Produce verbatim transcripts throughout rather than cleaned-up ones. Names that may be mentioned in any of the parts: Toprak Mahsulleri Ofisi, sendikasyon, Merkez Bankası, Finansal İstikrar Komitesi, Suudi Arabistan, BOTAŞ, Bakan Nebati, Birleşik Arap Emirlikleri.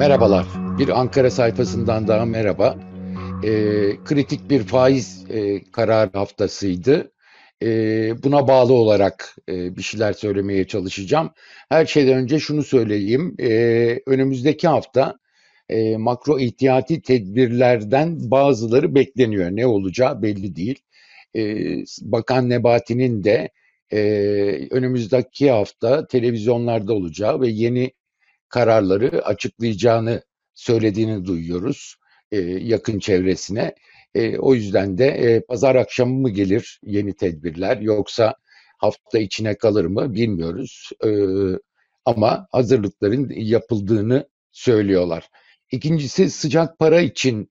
Merhabalar. Bir Ankara sayfasından daha merhaba. E, kritik bir faiz e, kararı haftasıydı. E, buna bağlı olarak e, bir şeyler söylemeye çalışacağım. Her şeyden önce şunu söyleyeyim. E, önümüzdeki hafta e, makro ihtiyati tedbirlerden bazıları bekleniyor. Ne olacağı belli değil. E, Bakan Nebati'nin de e, önümüzdeki hafta televizyonlarda olacağı ve yeni kararları açıklayacağını söylediğini duyuyoruz e, yakın çevresine. E, o yüzden de e, pazar akşamı mı gelir yeni tedbirler yoksa hafta içine kalır mı bilmiyoruz. E, ama hazırlıkların yapıldığını söylüyorlar. İkincisi sıcak para için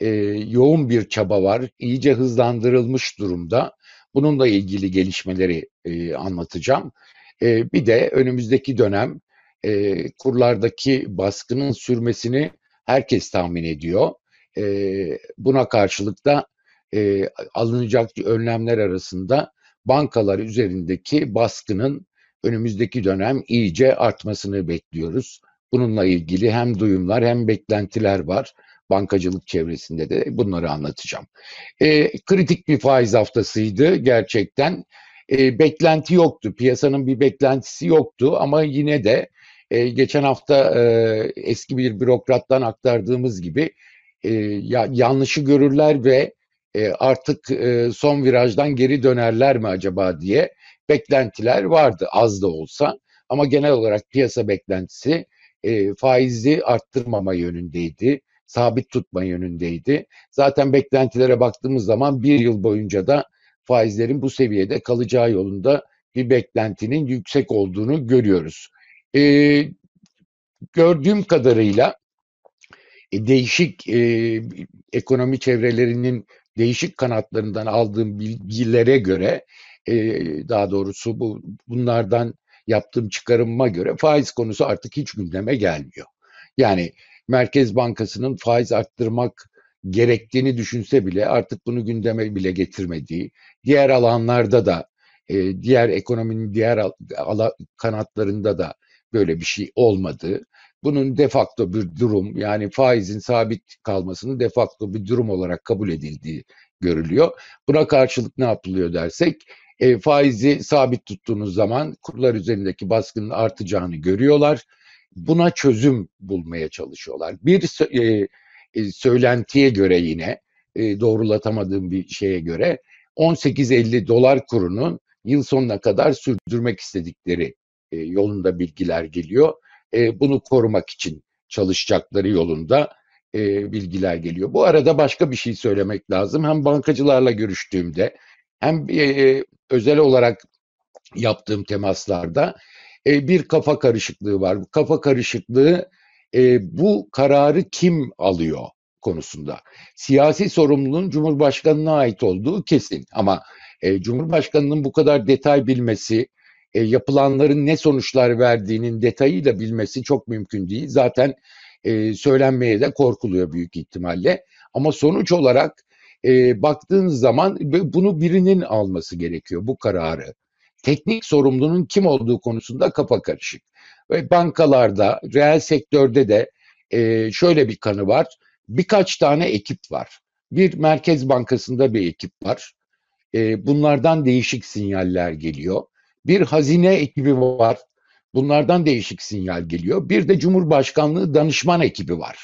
e, yoğun bir çaba var. İyice hızlandırılmış durumda. Bununla ilgili gelişmeleri e, anlatacağım. E, bir de önümüzdeki dönem E, kurlardaki baskının sürmesini herkes tahmin ediyor. E, buna karşılık da e, alınacak önlemler arasında bankalar üzerindeki baskının önümüzdeki dönem iyice artmasını bekliyoruz. Bununla ilgili hem duyumlar hem beklentiler var. Bankacılık çevresinde de bunları anlatacağım. E, kritik bir faiz haftasıydı gerçekten. E, beklenti yoktu. Piyasanın bir beklentisi yoktu ama yine de Ee, geçen hafta e, eski bir bürokrattan aktardığımız gibi e, ya, yanlışı görürler ve e, artık e, son virajdan geri dönerler mi acaba diye beklentiler vardı az da olsa. Ama genel olarak piyasa beklentisi e, faizi arttırmama yönündeydi, sabit tutma yönündeydi. Zaten beklentilere baktığımız zaman bir yıl boyunca da faizlerin bu seviyede kalacağı yolunda bir beklentinin yüksek olduğunu görüyoruz. Ee, gördüğüm kadarıyla e, değişik e, ekonomi çevrelerinin değişik kanatlarından aldığım bilgilere göre e, daha doğrusu bu bunlardan yaptığım çıkarımıma göre faiz konusu artık hiç gündeme gelmiyor. Yani Merkez Bankası'nın faiz arttırmak gerektiğini düşünse bile artık bunu gündeme bile getirmediği, diğer alanlarda da e, diğer ekonominin diğer al, ala, kanatlarında da böyle bir şey olmadı. Bunun de facto bir durum, yani faizin sabit kalmasının de facto bir durum olarak kabul edildiği görülüyor. Buna karşılık ne yapılıyor dersek, e, faizi sabit tuttuğunuz zaman kurlar üzerindeki baskının artacağını görüyorlar. Buna çözüm bulmaya çalışıyorlar. Bir e, e, söylentiye göre yine, e, doğrulatamadığım bir şeye göre, on sekiz elli dolar kurunun yıl sonuna kadar sürdürmek istedikleri yolunda bilgiler geliyor. Bunu korumak için çalışacakları yolunda bilgiler geliyor. Bu arada başka bir şey söylemek lazım. Hem bankacılarla görüştüğümde hem özel olarak yaptığım temaslarda bir kafa karışıklığı var. Bu kafa karışıklığı bu kararı kim alıyor konusunda. Siyasi sorumluluğun Cumhurbaşkanı'na ait olduğu kesin ama Cumhurbaşkanı'nın bu kadar detay bilmesi, E, yapılanların ne sonuçlar verdiğinin detayıyla bilmesi çok mümkün değil. Zaten e, söylenmeye de korkuluyor büyük ihtimalle. Ama sonuç olarak e, baktığınız zaman bunu birinin alması gerekiyor, bu kararı. Teknik sorumlunun kim olduğu konusunda kafa karışık. Ve bankalarda, reel sektörde de e, şöyle bir kanı var. Birkaç tane ekip var. Bir Merkez Bankası'nda bir ekip var. E, bunlardan değişik sinyaller geliyor. Bir hazine ekibi var. Bunlardan değişik sinyal geliyor. Bir de Cumhurbaşkanlığı danışman ekibi var.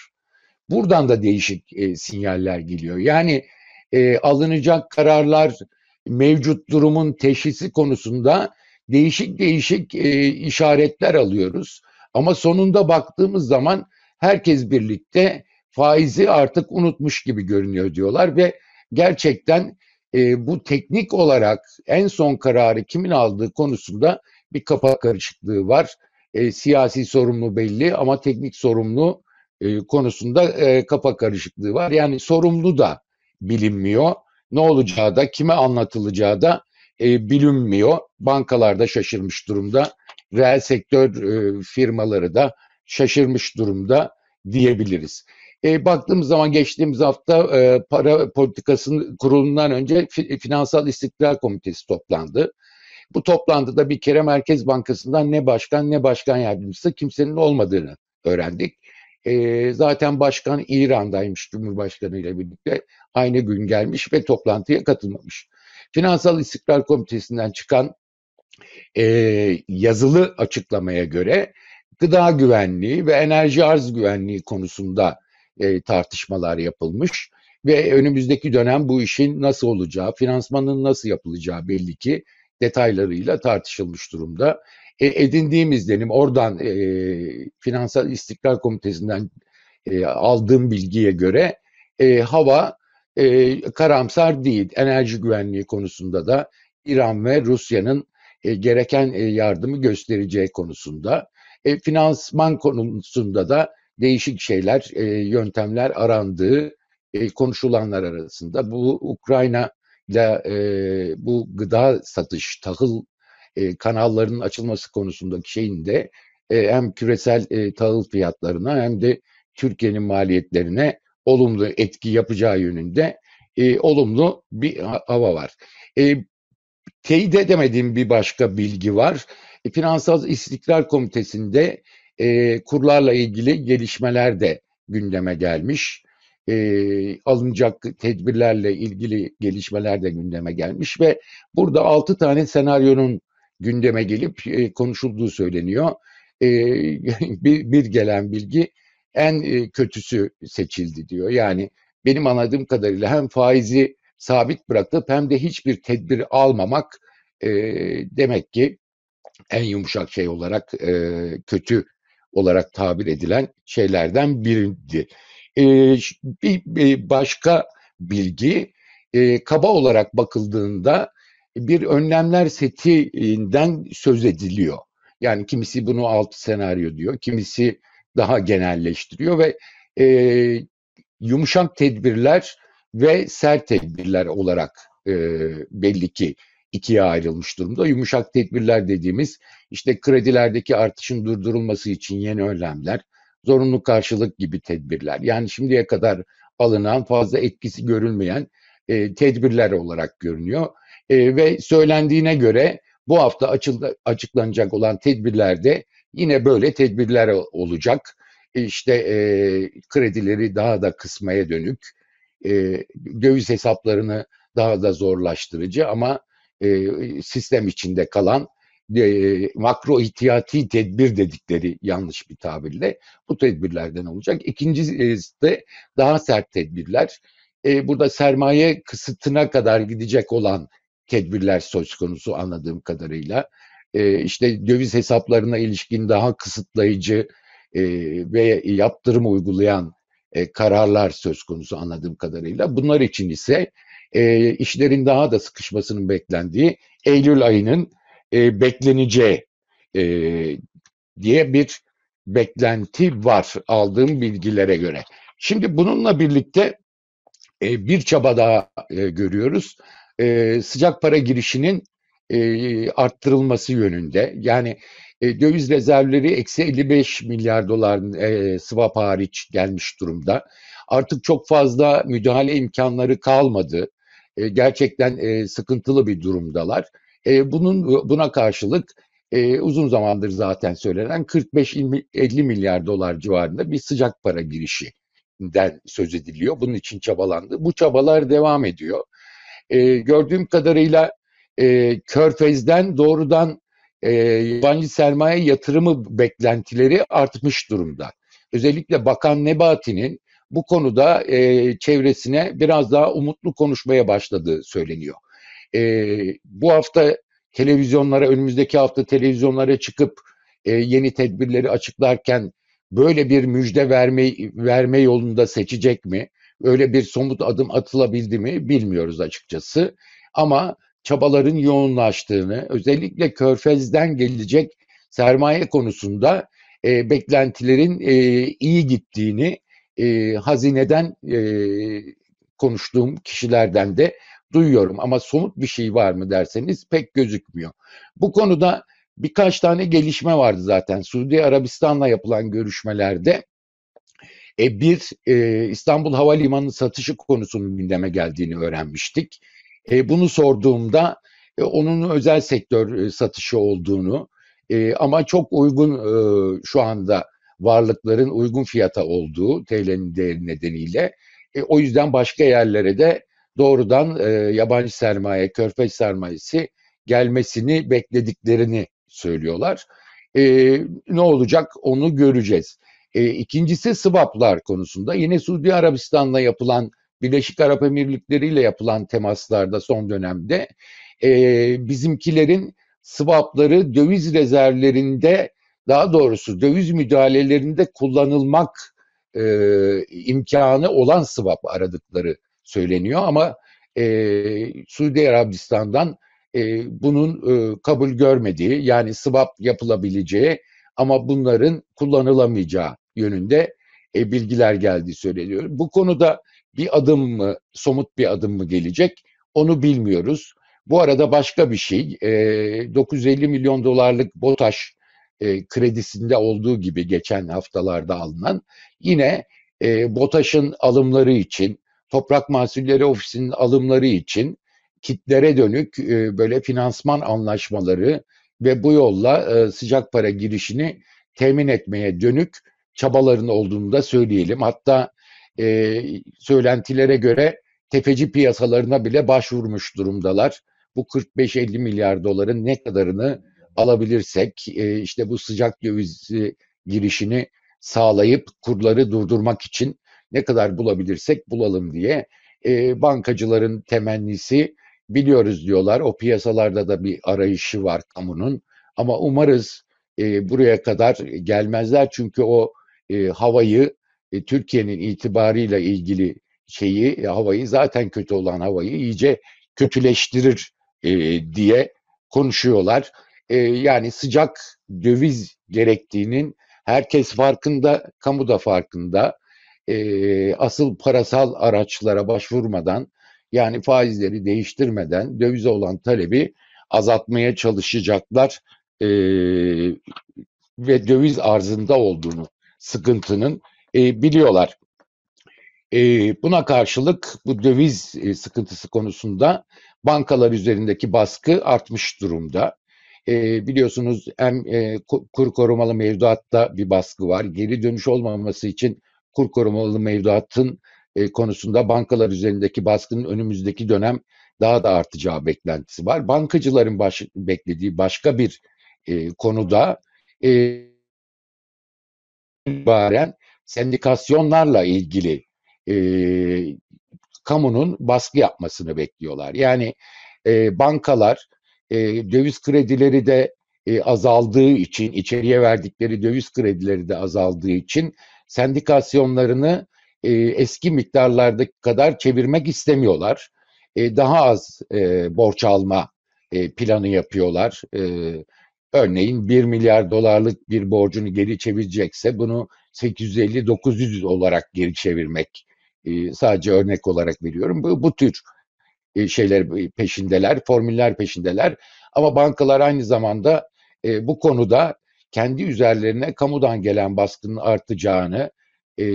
Buradan da değişik e, sinyaller geliyor. Yani e, alınacak kararlar mevcut durumun teşhisi konusunda değişik değişik e, işaretler alıyoruz. Ama sonunda baktığımız zaman herkes birlikte faizi artık unutmuş gibi görünüyor diyorlar ve gerçekten E, bu teknik olarak en son kararı kimin aldığı konusunda bir kafa karışıklığı var. E, siyasi sorumlu belli ama teknik sorumlu e, konusunda e, kafa karışıklığı var. Yani sorumlu da bilinmiyor. Ne olacağı da kime anlatılacağı da e, bilinmiyor. Bankalar da şaşırmış durumda. Reel sektör e, firmaları da şaşırmış durumda diyebiliriz. E, baktığımız zaman geçtiğimiz hafta e, para politikasının kurulundan önce fi, Finansal İstikrar Komitesi toplandı. Bu toplantıda bir kere Merkez Bankası'ndan ne başkan ne başkan yardımcısı kimsenin olmadığını öğrendik. E, zaten başkan İran'daymış, Cumhurbaşkanı ile birlikte aynı gün gelmiş ve toplantıya katılmamış. Finansal İstikrar Komitesi'nden çıkan e, yazılı açıklamaya göre gıda güvenliği ve enerji arz güvenliği konusunda e, tartışmalar yapılmış ve önümüzdeki dönem bu işin nasıl olacağı, finansmanın nasıl yapılacağı belli ki detaylarıyla tartışılmış durumda. E, edindiğim izlenim oradan e, Finansal İstikrar Komitesi'nden e, aldığım bilgiye göre e, hava e, karamsar değil. Enerji güvenliği konusunda da İran ve Rusya'nın e, gereken e, yardımı göstereceği konusunda. E, finansman konusunda da değişik şeyler, e, yöntemler arandığı e, konuşulanlar arasında. Bu Ukrayna ile e, bu gıda satış, tahıl e, kanallarının açılması konusundaki şeyin de e, hem küresel e, tahıl fiyatlarına hem de Türkiye'nin maliyetlerine olumlu etki yapacağı yönünde e, olumlu bir hava var. E, teyit edemediğim bir başka bilgi var. E, Finansal İstikrar Komitesi'nde e, kurlarla ilgili gelişmeler de gündeme gelmiş. E, alınacak tedbirlerle ilgili gelişmeler de gündeme gelmiş ve burada altı tane senaryonun gündeme gelip e, konuşulduğu söyleniyor. E, bir, bir gelen bilgi en e, kötüsü seçildi diyor. Yani benim anladığım kadarıyla hem faizi sabit bırakıp hem de hiçbir tedbir almamak e, demek ki en yumuşak şey olarak e, kötü olarak tabir edilen şeylerden biriydi. Ee, bir, bir başka bilgi, e, kaba olarak bakıldığında bir önlemler setinden söz ediliyor. Yani kimisi bunu altı senaryo diyor, kimisi daha genelleştiriyor ve e, yumuşak tedbirler ve sert tedbirler olarak e, belli ki ikiye ayrılmış durumda. Yumuşak tedbirler dediğimiz işte kredilerdeki artışın durdurulması için yeni önlemler, zorunlu karşılık gibi tedbirler. Yani şimdiye kadar alınan, fazla etkisi görülmeyen e, tedbirler olarak görünüyor. E, ve söylendiğine göre bu hafta açıl- açıklanacak olan tedbirlerde yine böyle tedbirler olacak. E, işte e, kredileri daha da kısmaya dönük, e, döviz hesaplarını daha da zorlaştırıcı ama e, sistem içinde kalan E, makro ihtiyati tedbir dedikleri yanlış bir tabirle bu tedbirlerden olacak. İkincisi de daha sert tedbirler. E, burada sermaye kısıtına kadar gidecek olan tedbirler söz konusu anladığım kadarıyla. E, işte döviz hesaplarına ilişkin daha kısıtlayıcı e, ve yaptırım uygulayan e, kararlar söz konusu anladığım kadarıyla. Bunlar için ise e, işlerin daha da sıkışmasının beklendiği Eylül ayının E, bekleneceği e, diye bir beklenti var aldığım bilgilere göre. Şimdi bununla birlikte e, bir çaba daha e, görüyoruz. E, sıcak para girişinin e, arttırılması yönünde. Yani e, döviz rezervleri eksi elli beş milyar dolar e, swap hariç gelmiş durumda. Artık çok fazla müdahale imkanları kalmadı. E, gerçekten e, sıkıntılı bir durumdalar. Bunun buna karşılık e, uzun zamandır zaten söylenen kırk beş elli milyar dolar civarında bir sıcak para girişinden söz ediliyor. Bunun için çabalandı. Bu çabalar devam ediyor. E, gördüğüm kadarıyla e, Körfez'den doğrudan e, yabancı sermaye yatırımı beklentileri artmış durumda. Özellikle Bakan Nebati'nin bu konuda e, çevresine biraz daha umutlu konuşmaya başladığı söyleniyor. E, bu hafta televizyonlara, önümüzdeki hafta televizyonlara çıkıp e, yeni tedbirleri açıklarken böyle bir müjde verme, verme yolunda seçecek mi? Öyle bir somut adım atılabildi mi bilmiyoruz açıkçası. Ama çabaların yoğunlaştığını, özellikle Körfez'den gelecek sermaye konusunda e, beklentilerin e, iyi gittiğini e, hazineden e, konuştuğum kişilerden de duyuyorum ama somut bir şey var mı derseniz pek gözükmüyor. Bu konuda birkaç tane gelişme vardı zaten. Suudi Arabistan'la yapılan görüşmelerde e, bir e, İstanbul Havalimanı satışı konusunun gündeme geldiğini öğrenmiştik. E, bunu sorduğumda e, onun özel sektör e, satışı olduğunu e, ama çok uygun e, şu anda varlıkların uygun fiyata olduğu T L'nin değeri nedeniyle. E, o yüzden başka yerlere de doğrudan e, yabancı sermaye, körfez sermayesi gelmesini beklediklerini söylüyorlar. E, ne olacak onu göreceğiz. E, ikincisi swaplar konusunda yine Suudi Arabistan'la yapılan, Birleşik Arap Emirlikleri ile yapılan temaslarda son dönemde e, bizimkilerin swapları döviz rezervlerinde, daha doğrusu döviz müdahalelerinde kullanılmak e, imkanı olan swap aradıkları söyleniyor ama e, Suudi Arabistan'dan e, bunun e, kabul görmediği, yani swap yapılabileceği ama bunların kullanılamayacağı yönünde e, bilgiler geldiği söyleniyor. Bu konuda bir adım mı, somut bir adım mı gelecek onu bilmiyoruz. Bu arada başka bir şey, e, dokuz yüz elli milyon dolarlık BOTAŞ e, kredisinde olduğu gibi geçen haftalarda alınan, yine e, BOTAŞ'ın alımları için, Toprak Mahsulleri Ofisi'nin alımları için kitlere dönük e, böyle finansman anlaşmaları ve bu yolla e, sıcak para girişini temin etmeye dönük çabaların olduğunu da söyleyelim. Hatta e, söylentilere göre tefeci piyasalarına bile başvurmuş durumdalar. Bu kırk beş elli milyar doların ne kadarını alabilirsek e, işte bu sıcak döviz girişini sağlayıp kurları durdurmak için ne kadar bulabilirsek bulalım diye e, bankacıların temennisi, biliyoruz diyorlar. O piyasalarda da bir arayışı var kamunun ama umarız e, buraya kadar gelmezler çünkü o e, havayı e, Türkiye'nin itibarıyla ilgili şeyi, havayı, zaten kötü olan havayı iyice kötüleştirir e, diye konuşuyorlar. E, yani sıcak döviz gerektiğinin herkes farkında, kamu da farkında. E, asıl parasal araçlara başvurmadan, yani faizleri değiştirmeden dövize olan talebi azaltmaya çalışacaklar e, ve döviz arzında olduğunu, sıkıntının e, biliyorlar. E, buna karşılık bu döviz e, sıkıntısı konusunda bankalar üzerindeki baskı artmış durumda. E, biliyorsunuz hem e, kur korumalı mevduatta bir baskı var. Geri dönüş olmaması için kur korumalı mevduatın e, konusunda bankalar üzerindeki baskının önümüzdeki dönem daha da artacağı beklentisi var. Bankacıların baş, beklediği başka bir e, konuda e, baren sendikasyonlarla ilgili e, kamunun baskı yapmasını bekliyorlar. Yani e, bankalar e, döviz kredileri de e, azaldığı için, içeriye verdikleri döviz kredileri de azaldığı için sendikasyonlarını e, eski miktarlardaki kadar çevirmek istemiyorlar. E, daha az e, borç alma e, planı yapıyorlar. E, örneğin bir milyar dolarlık bir borcunu geri çevirecekse bunu sekiz yüz elli dokuz yüz olarak geri çevirmek. E, sadece örnek olarak veriyorum. Bu, bu tür e, şeyler peşindeler, formüller peşindeler. Ama bankalar aynı zamanda e, bu konuda kendi üzerlerine kamudan gelen baskının artacağını, e,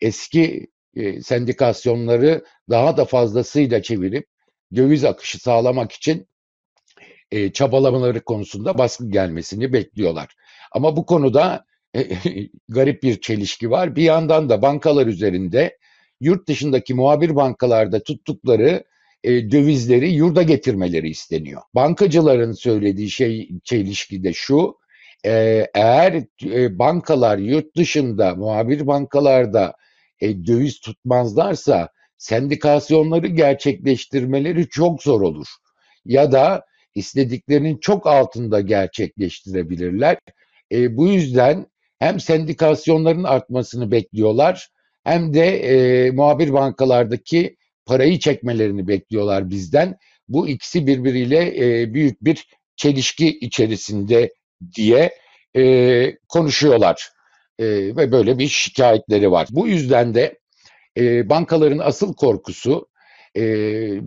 eski e, sendikasyonları daha da fazlasıyla çevirip döviz akışı sağlamak için e, çabalamaları konusunda baskı gelmesini bekliyorlar. Ama bu konuda e, garip bir çelişki var. Bir yandan da bankalar üzerinde yurt dışındaki muhabir bankalarda tuttukları e, dövizleri yurda getirmeleri isteniyor. Bankacıların söylediği şey, çelişki de şu: eğer bankalar yurt dışında, muhabir bankalarda e, döviz tutmazlarsa sendikasyonları gerçekleştirmeleri çok zor olur. Ya da istediklerinin çok altında gerçekleştirebilirler. E, bu yüzden hem sendikasyonların artmasını bekliyorlar hem de e, muhabir bankalardaki parayı çekmelerini bekliyorlar bizden. Bu ikisi birbiriyle e, büyük bir çelişki içerisinde diye e, konuşuyorlar e, ve böyle bir şikayetleri var. Bu yüzden de e, bankaların asıl korkusu e,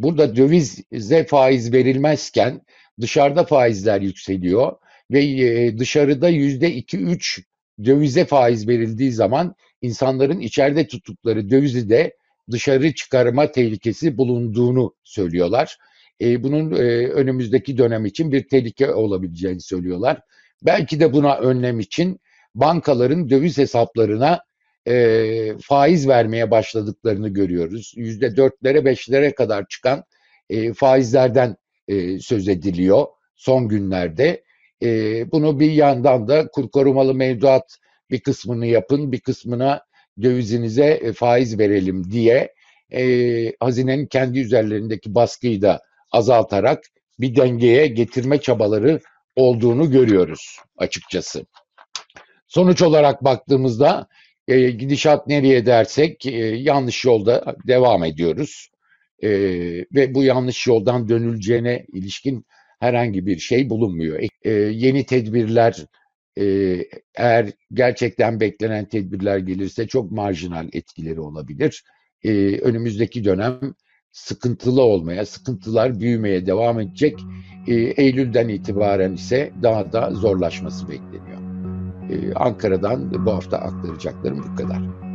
burada dövize faiz verilmezken dışarıda faizler yükseliyor ve e, dışarıda yüzde iki üç dövize faiz verildiği zaman insanların içeride tuttukları dövizi de dışarı çıkarma tehlikesi bulunduğunu söylüyorlar. E, bunun e, önümüzdeki dönem için bir tehlike olabileceğini söylüyorlar. Belki de buna önlem için bankaların döviz hesaplarına e, faiz vermeye başladıklarını görüyoruz. Yüzde dörtlere beşlere kadar çıkan e, faizlerden e, söz ediliyor son günlerde. E, bunu bir yandan da kur korumalı mevduat bir kısmını yapın, bir kısmına dövizinize e, faiz verelim diye e, hazinenin kendi üzerlerindeki baskıyı da azaltarak bir dengeye getirme çabaları olduğunu görüyoruz açıkçası. Sonuç olarak baktığımızda e, gidişat nereye dersek e, yanlış yolda devam ediyoruz. E, ve bu yanlış yoldan dönüleceğine ilişkin herhangi bir şey bulunmuyor. E, yeni tedbirler, e, eğer gerçekten beklenen tedbirler gelirse çok marjinal etkileri olabilir. E, önümüzdeki dönem sıkıntılı olmaya, sıkıntılar büyümeye devam edecek. E, Eylül'den itibaren ise daha da zorlaşması bekleniyor. Ankara'dan bu hafta aktaracaklarım bu kadar.